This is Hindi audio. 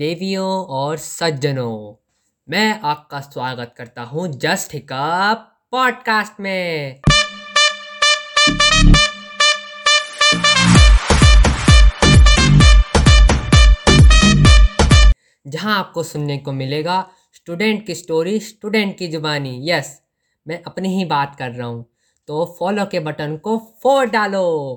देवियों और सज्जनों, मैं आपका स्वागत करता हूँ जस्ट हिकअप पॉडकास्ट में। जहाँ आपको सुनने को मिलेगा स्टूडेंट की स्टोरी, स्टूडेंट की जुबानी। यस, मैं अपनी ही बात कर रहा हूँ। तो फॉलो के बटन को 4 डालो।